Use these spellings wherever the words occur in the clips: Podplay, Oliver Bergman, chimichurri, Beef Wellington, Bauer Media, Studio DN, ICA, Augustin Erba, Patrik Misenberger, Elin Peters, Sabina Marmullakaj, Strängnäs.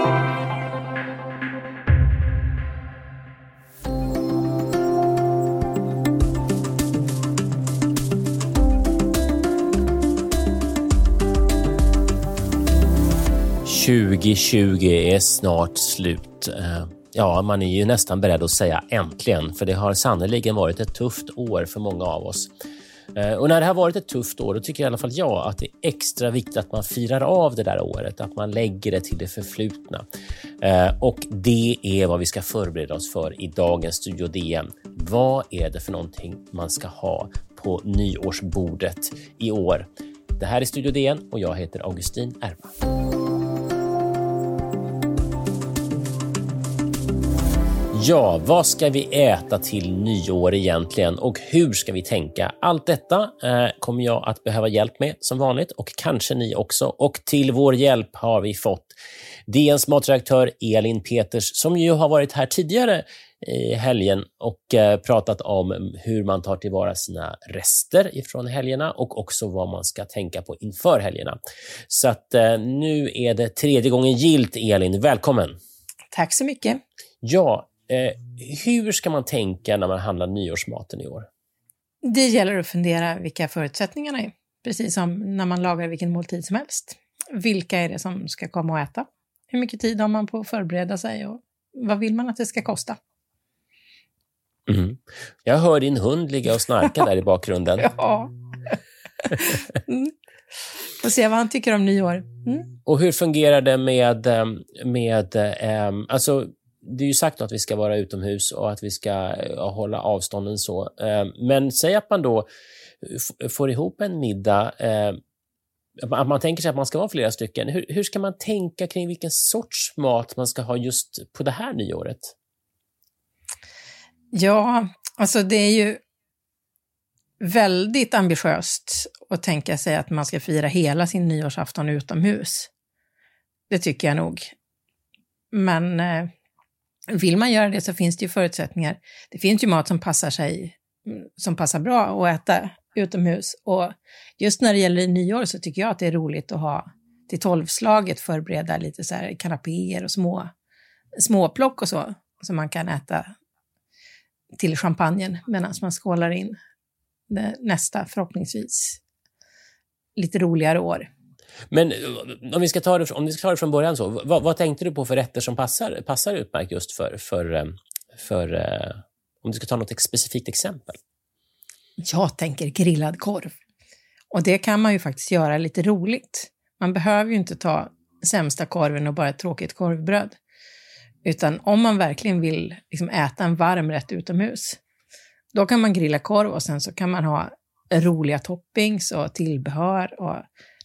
2020 är snart slut. Ja, man är ju nästan beredd att säga äntligen, för det har sannoliken varit ett tufft år för många av oss. Och när det har varit ett tufft år, då tycker i alla fall jag att det är extra viktigt att man firar av det där året, att man lägger det till det förflutna. Och det är vad vi ska förbereda oss för i dagens Studio DN. Vad är det för någonting man ska ha på nyårsbordet i år? Det här är Studio DN och jag heter Augustin Erba. Ja, vad ska vi äta till nyår egentligen och hur ska vi tänka? Allt detta kommer jag att behöva hjälp med som vanligt och kanske ni också. Och till vår hjälp har vi fått DNs matredaktör Elin Peters som ju har varit här tidigare i helgen och pratat om hur man tar tillvara sina rester ifrån helgerna och också vad man ska tänka på inför helgerna. Så att nu är det tredje gången gilt, Elin. Välkommen! Tack så mycket! Ja, hur ska man tänka när man handlar nyårsmaten i år? Det gäller att fundera vilka förutsättningarna är. Precis som när man lagar vilken måltid som helst. Vilka är det som ska komma och äta? Hur mycket tid har man på att förbereda sig? Och vad vill man att det ska kosta? Mm. Jag hör din hund ligga och snarka där i bakgrunden. Ja. Och se vad han tycker om nyår. Mm. Och hur fungerar det med alltså... Det är ju sagt att vi ska vara utomhus och att vi ska hålla avstånden så. Men säg att man då får ihop en middag. Att man tänker sig att man ska vara flera stycken. Hur ska man tänka kring vilken sorts mat man ska ha just på det här nyåret? Ja, alltså det är ju väldigt ambitiöst att tänka sig att man ska fira hela sin nyårsafton utomhus. Det tycker jag nog. Men... vill man göra det så finns det ju förutsättningar. Det finns ju mat som passar bra att äta utomhus. Och just när det gäller nyår så tycker jag att det är roligt att ha till 12-slaget förbereda lite så här kanapéer och småplock och så. Som man kan äta till champagnen medan man skålar in nästa förhoppningsvis lite roligare år. Men om vi ska ta det från början så, vad tänkte du på för rätter som passar utmärkt just för om du ska ta något specifikt exempel? Jag tänker grillad korv. Och det kan man ju faktiskt göra lite roligt. Man behöver ju inte ta sämsta korven och bara ett tråkigt korvbröd. Utan om man verkligen vill liksom äta en varm rätt utomhus, då kan man grilla korv och sen så kan man ha roliga toppings och tillbehör och...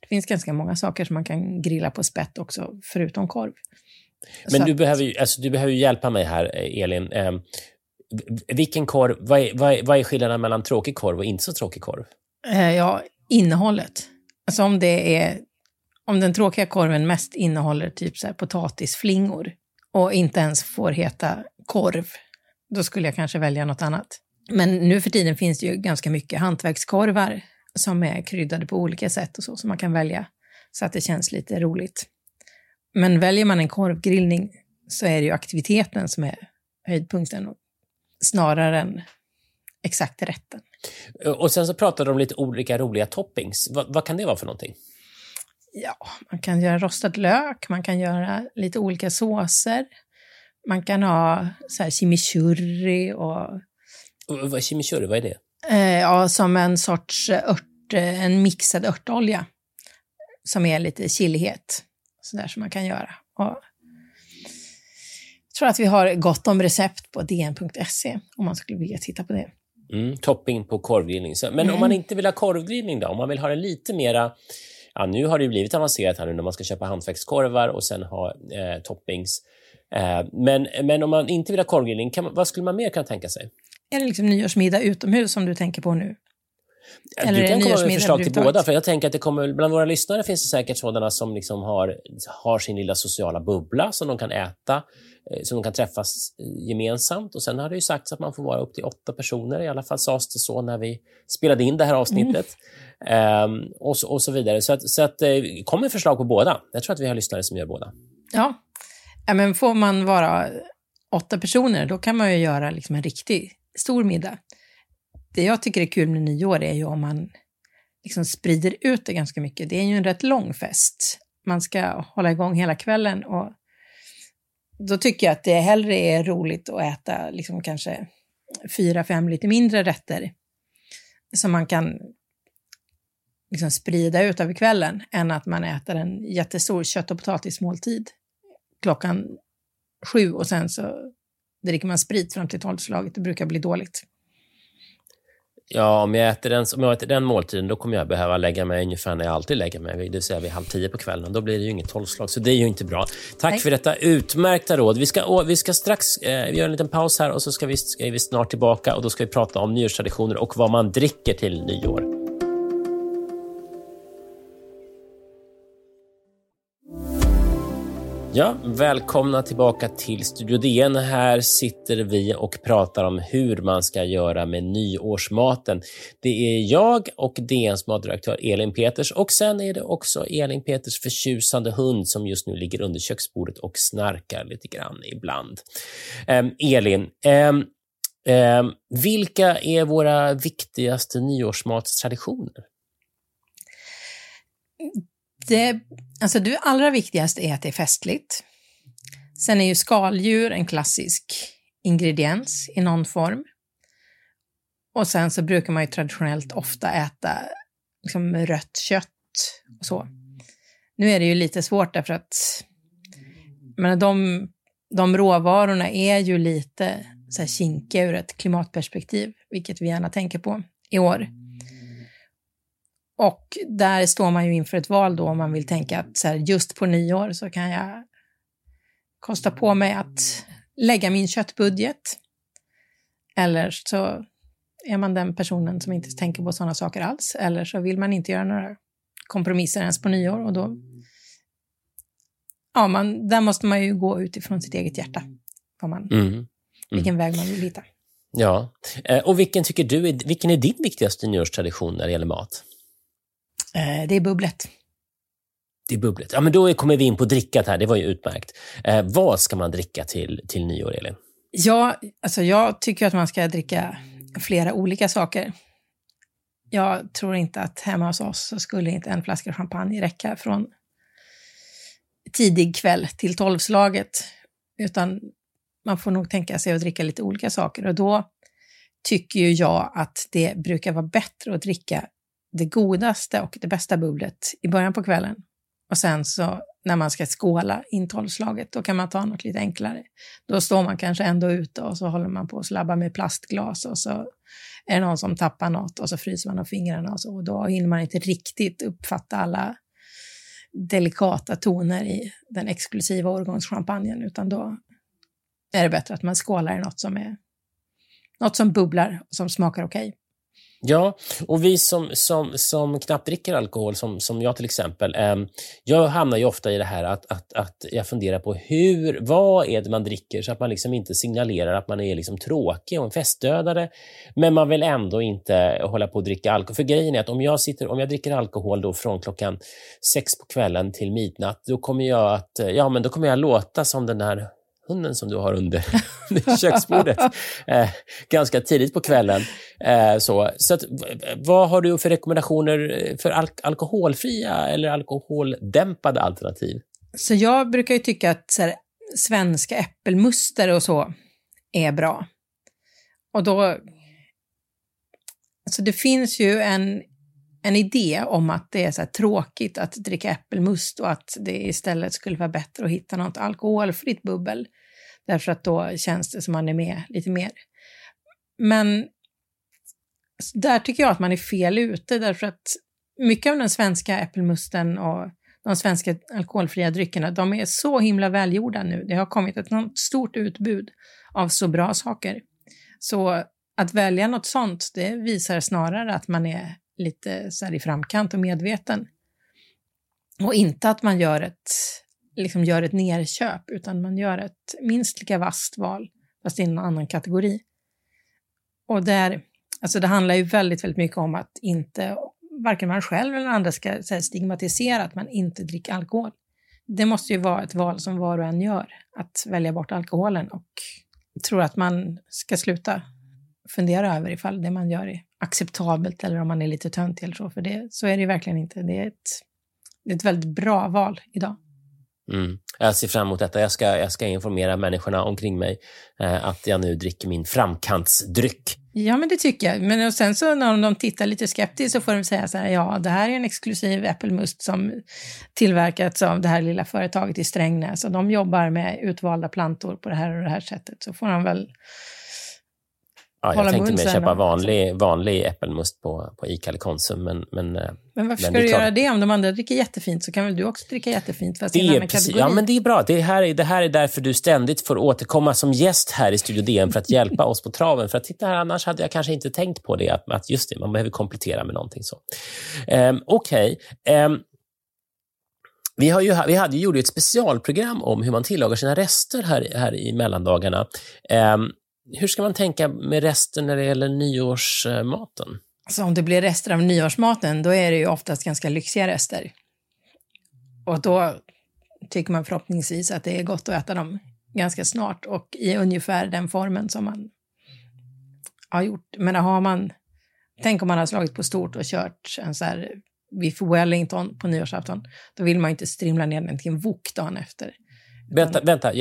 Det finns ganska många saker som man kan grilla på spett också, förutom korv. Men du behöver ju hjälpa mig här, Elin. Vilken korv, vad är skillnaden mellan tråkig korv och inte så tråkig korv? Ja, innehållet. Alltså om den tråkiga korven mest innehåller typ så här potatisflingor och inte ens får heta korv, då skulle jag kanske välja något annat. Men nu för tiden finns det ju ganska mycket hantverkskorvar som är kryddade på olika sätt och så som man kan välja så att det känns lite roligt. Men väljer man en korvgrillning så är det ju aktiviteten som är höjdpunkten snarare än exakt rätten. Och sen så pratar de om lite olika roliga toppings. Vad kan det vara för någonting? Ja, man kan göra rostad lök, man kan göra lite olika såser. Man kan ha så här chimichurri och vad är chimichurri? Vad är det? Ja, som en sorts en mixad örtolja som är lite chilihet så där som man kan göra. Och jag tror att vi har gott om recept på dn.se om man skulle vilja titta på det. Topping på korvgrillning. Men om man inte vill ha korvgrillning då, om man vill ha det lite mera, ja, nu har det ju blivit avancerat här nu när man ska köpa hantverkskorvar och sen ha toppings. Men om man inte vill ha korvgrillning, vad skulle man mer kunna tänka sig? Är det liksom nyårsmiddag utomhus som du tänker på nu? Eller du kan komma med förslag till båda. För jag tänker att det kommer, bland våra lyssnare finns det säkert sådana som liksom har sin lilla sociala bubbla som de kan äta, som de kan träffas gemensamt. Och sen har det ju sagts att man får vara upp till 8 personer. I alla fall sades det så när vi spelade in det här avsnittet. Och så vidare. Så att, kommer förslag på båda. Jag tror att vi har lyssnare som gör båda. Ja, Ja, men får man vara 8 personer, då kan man ju göra liksom en riktig stor middag. Det jag tycker är kul med nyår är ju om man liksom sprider ut det ganska mycket. Det är ju en rätt lång fest. Man ska hålla igång hela kvällen, och då tycker jag att det hellre är roligt att äta liksom kanske 4-5 lite mindre rätter som man kan liksom sprida ut över kvällen, än att man äter en jättestor kött- och potatismåltid klockan 7 och sen så dricker man sprit fram till 12-slaget. Det brukar bli dåligt. Ja, om jag äter den måltiden, då kommer jag behöva lägga mig ungefär när jag alltid lägger mig. Det säger vi 9:30 på kvällen. Då blir det ju inget 12-slag, så det är ju inte bra. Tack för detta utmärkta råd. Vi ska strax göra en liten paus här, och så ska vi snart tillbaka, och då ska vi prata om nyårstraditioner och vad man dricker till nyår. Ja, välkomna tillbaka till Studio DN. Här sitter vi och pratar om hur man ska göra med nyårsmaten. Det är jag och DNs matredaktör Elin Peters, och sen är det också Elin Peters förtjusande hund som just nu ligger under köksbordet och snarkar lite grann ibland. Elin, vilka är våra viktigaste nyårsmatstraditioner? Det allra viktigaste är att det är festligt. Sen är ju skaldjur en klassisk ingrediens i någon form. Och sen så brukar man ju traditionellt ofta äta liksom rött kött och så. Nu är det ju lite svårt därför att de råvarorna är ju lite så här kinkiga ur ett klimatperspektiv, vilket vi gärna tänker på i år. Och där står man ju inför ett val då, om man vill tänka att så här, just på nyår så kan jag kosta på mig att lägga min köttbudget. Eller så är man den personen som inte tänker på sådana saker alls. Eller så vill man inte göra några kompromisser ens på nyår. Och då, ja, där måste man ju gå utifrån sitt eget hjärta. Vilken väg man vill hitta. Ja, och vilken är din viktigaste nyårstradition när det gäller mat? Det är bubblet. Det är bubblet. Ja, men då kommer vi in på drickat här. Det var ju utmärkt. Vad ska man dricka till nyår, Elin? Ja, alltså jag tycker att man ska dricka flera olika saker. Jag tror inte att hemma hos oss så skulle inte en flaska champagne räcka från tidig kväll till 12-slaget. Utan man får nog tänka sig att dricka lite olika saker. Och då tycker ju jag att det brukar vara bättre att dricka det godaste och det bästa bubblet i början på kvällen. Och sen så när man ska skåla in 12-slaget, då kan man ta något lite enklare. Då står man kanske ändå ute och så håller man på att slabba med plastglas, och så är det någon som tappar något och så fryser man av fingrarna och så. Och då hinner man inte riktigt uppfatta alla delikata toner i den exklusiva årgångschampagnen, utan då är det bättre att man skålar i något som bubblar och som smakar okej. Ja, och vi som knappt dricker alkohol, som jag till exempel, jag hamnar ju ofta i det här att jag funderar på vad är det man dricker, så att man liksom inte signalerar att man är liksom tråkig och en festdödare, men man vill ändå inte hålla på att dricka alkohol. För grejen är att om jag dricker alkohol då från klockan 6 på kvällen till midnatt, då kommer jag låta som den där hunden som du har under köksbordet ganska tidigt på kvällen. Vad har du för rekommendationer för alkoholfria eller alkoholdämpade alternativ? Så jag brukar ju tycka att så här, svenska äppelmuster och så är bra. Och då, alltså det finns ju en idé om att det är så här tråkigt att dricka äppelmust, och att det istället skulle vara bättre att hitta något alkoholfritt bubbel. Därför att då känns det som man är med lite mer. Men där tycker jag att man är fel ute, därför att mycket av den svenska äppelmusten och de svenska alkoholfria dryckerna, de är så himla välgjorda nu. Det har kommit ett stort utbud av så bra saker. Så att välja något sånt, det visar snarare att man är lite så här i framkant och medveten. Och inte att man gör ett nerköp, utan man gör ett minst lika vasst val, fast i en annan kategori. Och där, alltså det handlar ju väldigt, väldigt mycket om att inte, varken man själv eller andra ska så här stigmatisera att man inte dricker alkohol. det måste ju vara ett val som var och en gör, att välja bort alkoholen, och tror att man ska sluta fundera över ifall det man gör är acceptabelt eller om man är lite töntig eller så, för det, så är det ju verkligen inte. Det är ett väldigt bra val idag. Mm. Jag ser fram emot detta. Jag ska informera människorna omkring mig att jag nu dricker min framkantsdryck. Ja, men det tycker jag. Men och sen så när de tittar lite skeptiskt så får de säga så här: ja, det här är en exklusiv äppelmust som tillverkats av det här lilla företaget i Strängnäs, och de jobbar med utvalda plantor på det här och det här sättet. Så får de väl... Ja, jag tänkte mig köpa vanlig äppelmust på ICA eller Konsum. Men varför ska du göra det? Om de andra dricker jättefint så kan väl du också dricka jättefint? Fast det är precis, ja, men det är bra. Det här är därför du ständigt får återkomma som gäst här i Studio DN, för att hjälpa oss på traven. För att titta här, annars hade jag kanske inte tänkt på det. Att just det, man behöver komplettera med någonting så. Okej. Vi hade ju gjort ett specialprogram om hur man tillagar sina rester här i mellandagarna. Hur ska man tänka med resten när det gäller nyårsmaten? Alltså om det blir rester av nyårsmaten, då är det ju oftast ganska lyxiga rester. Och då tycker man förhoppningsvis att det är gott att äta dem ganska snart och i ungefär den formen som man har gjort. Men tänk om man har slagit på stort och kört en så här Beef Wellington på nyårsafton, då vill man ju inte strimla ner den till en wok dagen efter. Vänta.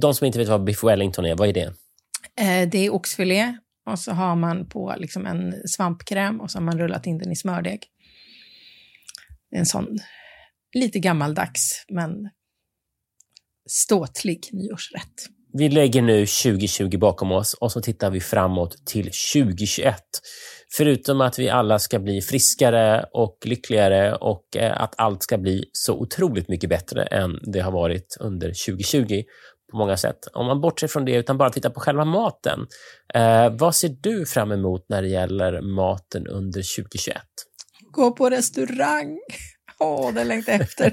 De som inte vet vad Beef Wellington är, vad är det? Det är oxfilé och så har man på liksom en svampkräm och så har man rullat in den i smördeg. En sån lite gammaldags men ståtlig nyårsrätt. Vi lägger nu 2020 bakom oss och så tittar vi framåt till 2021. Förutom att vi alla ska bli friskare och lyckligare och att allt ska bli så otroligt mycket bättre än det har varit under 2020 på många sätt. Om man bortser från det utan bara tittar på själva maten. Vad ser du fram emot när det gäller maten under 2021? Gå på restaurang. Det längtar efter.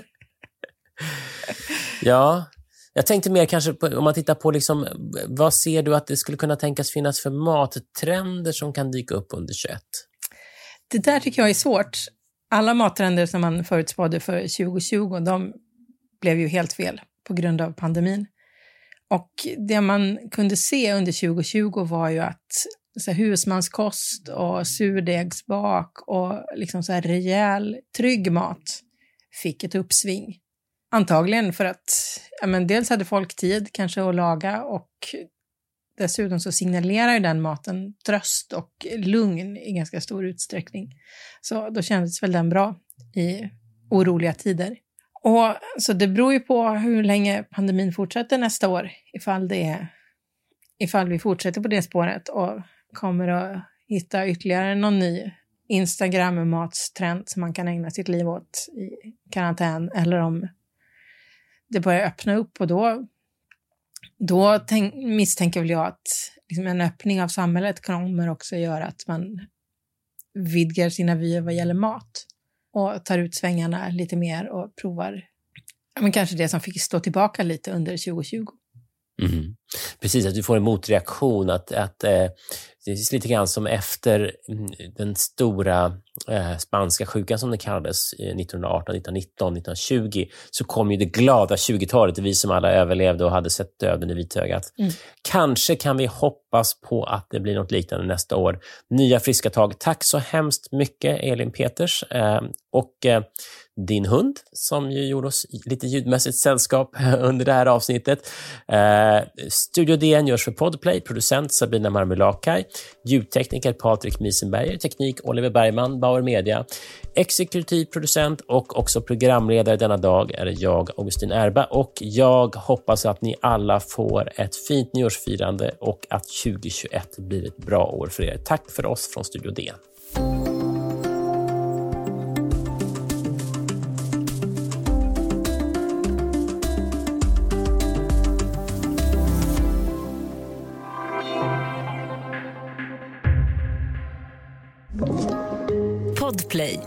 Ja, jag tänkte mer kanske på, om man tittar på liksom, vad ser du att det skulle kunna tänkas finnas för mattrender som kan dyka upp under 21? Det där tycker jag är svårt. Alla mattrender som man förutspådde för 2020, de blev ju helt fel på grund av pandemin. Och det man kunde se under 2020 var ju att så här, husmanskost och surdegsbak och liksom så här rejäl, trygg mat fick ett uppsving. Antagligen för att dels hade folk tid kanske att laga, och dessutom så signalerar ju den maten tröst och lugn i ganska stor utsträckning. Så då kändes väl den bra i oroliga tider. Och så det beror ju på hur länge pandemin fortsätter nästa år, ifall vi fortsätter på det spåret och kommer att hitta ytterligare någon ny Instagram-matstrend som man kan ägna sitt liv åt i karantän, eller om det börjar öppna upp, och då misstänker väl jag att liksom en öppning av samhället kommer också göra att man vidgar sina vyer vad gäller mat. Och tar ut svängarna lite mer och provar kanske det som fick stå tillbaka lite under 2020. Mm. Precis, att du får en motreaktion. Det är lite grann som efter den stora spanska sjukan som det kallades 1918, 1919, 1920, så kom ju det glada 20-talet, vi som alla överlevde och hade sett döden i vitögat. Mm. Kanske kan vi hoppas på att det blir något liknande nästa år. Nya friska tag. Tack så hemskt mycket, Elin Peters, och din hund som ju gjorde oss lite ljudmässigt sällskap under det här avsnittet. Studio DN görs för Podplay, producent Sabina Marmullakaj, ljudtekniker Patrik Misenberger, teknik Oliver Bergman, Bauer Media, exekutiv producent och också programledare denna dag är jag, Augustin Erba, och jag hoppas att ni alla får ett fint nyårsfirande och att 2021 blir ett bra år för er. Tack för oss från Studio DN. Play.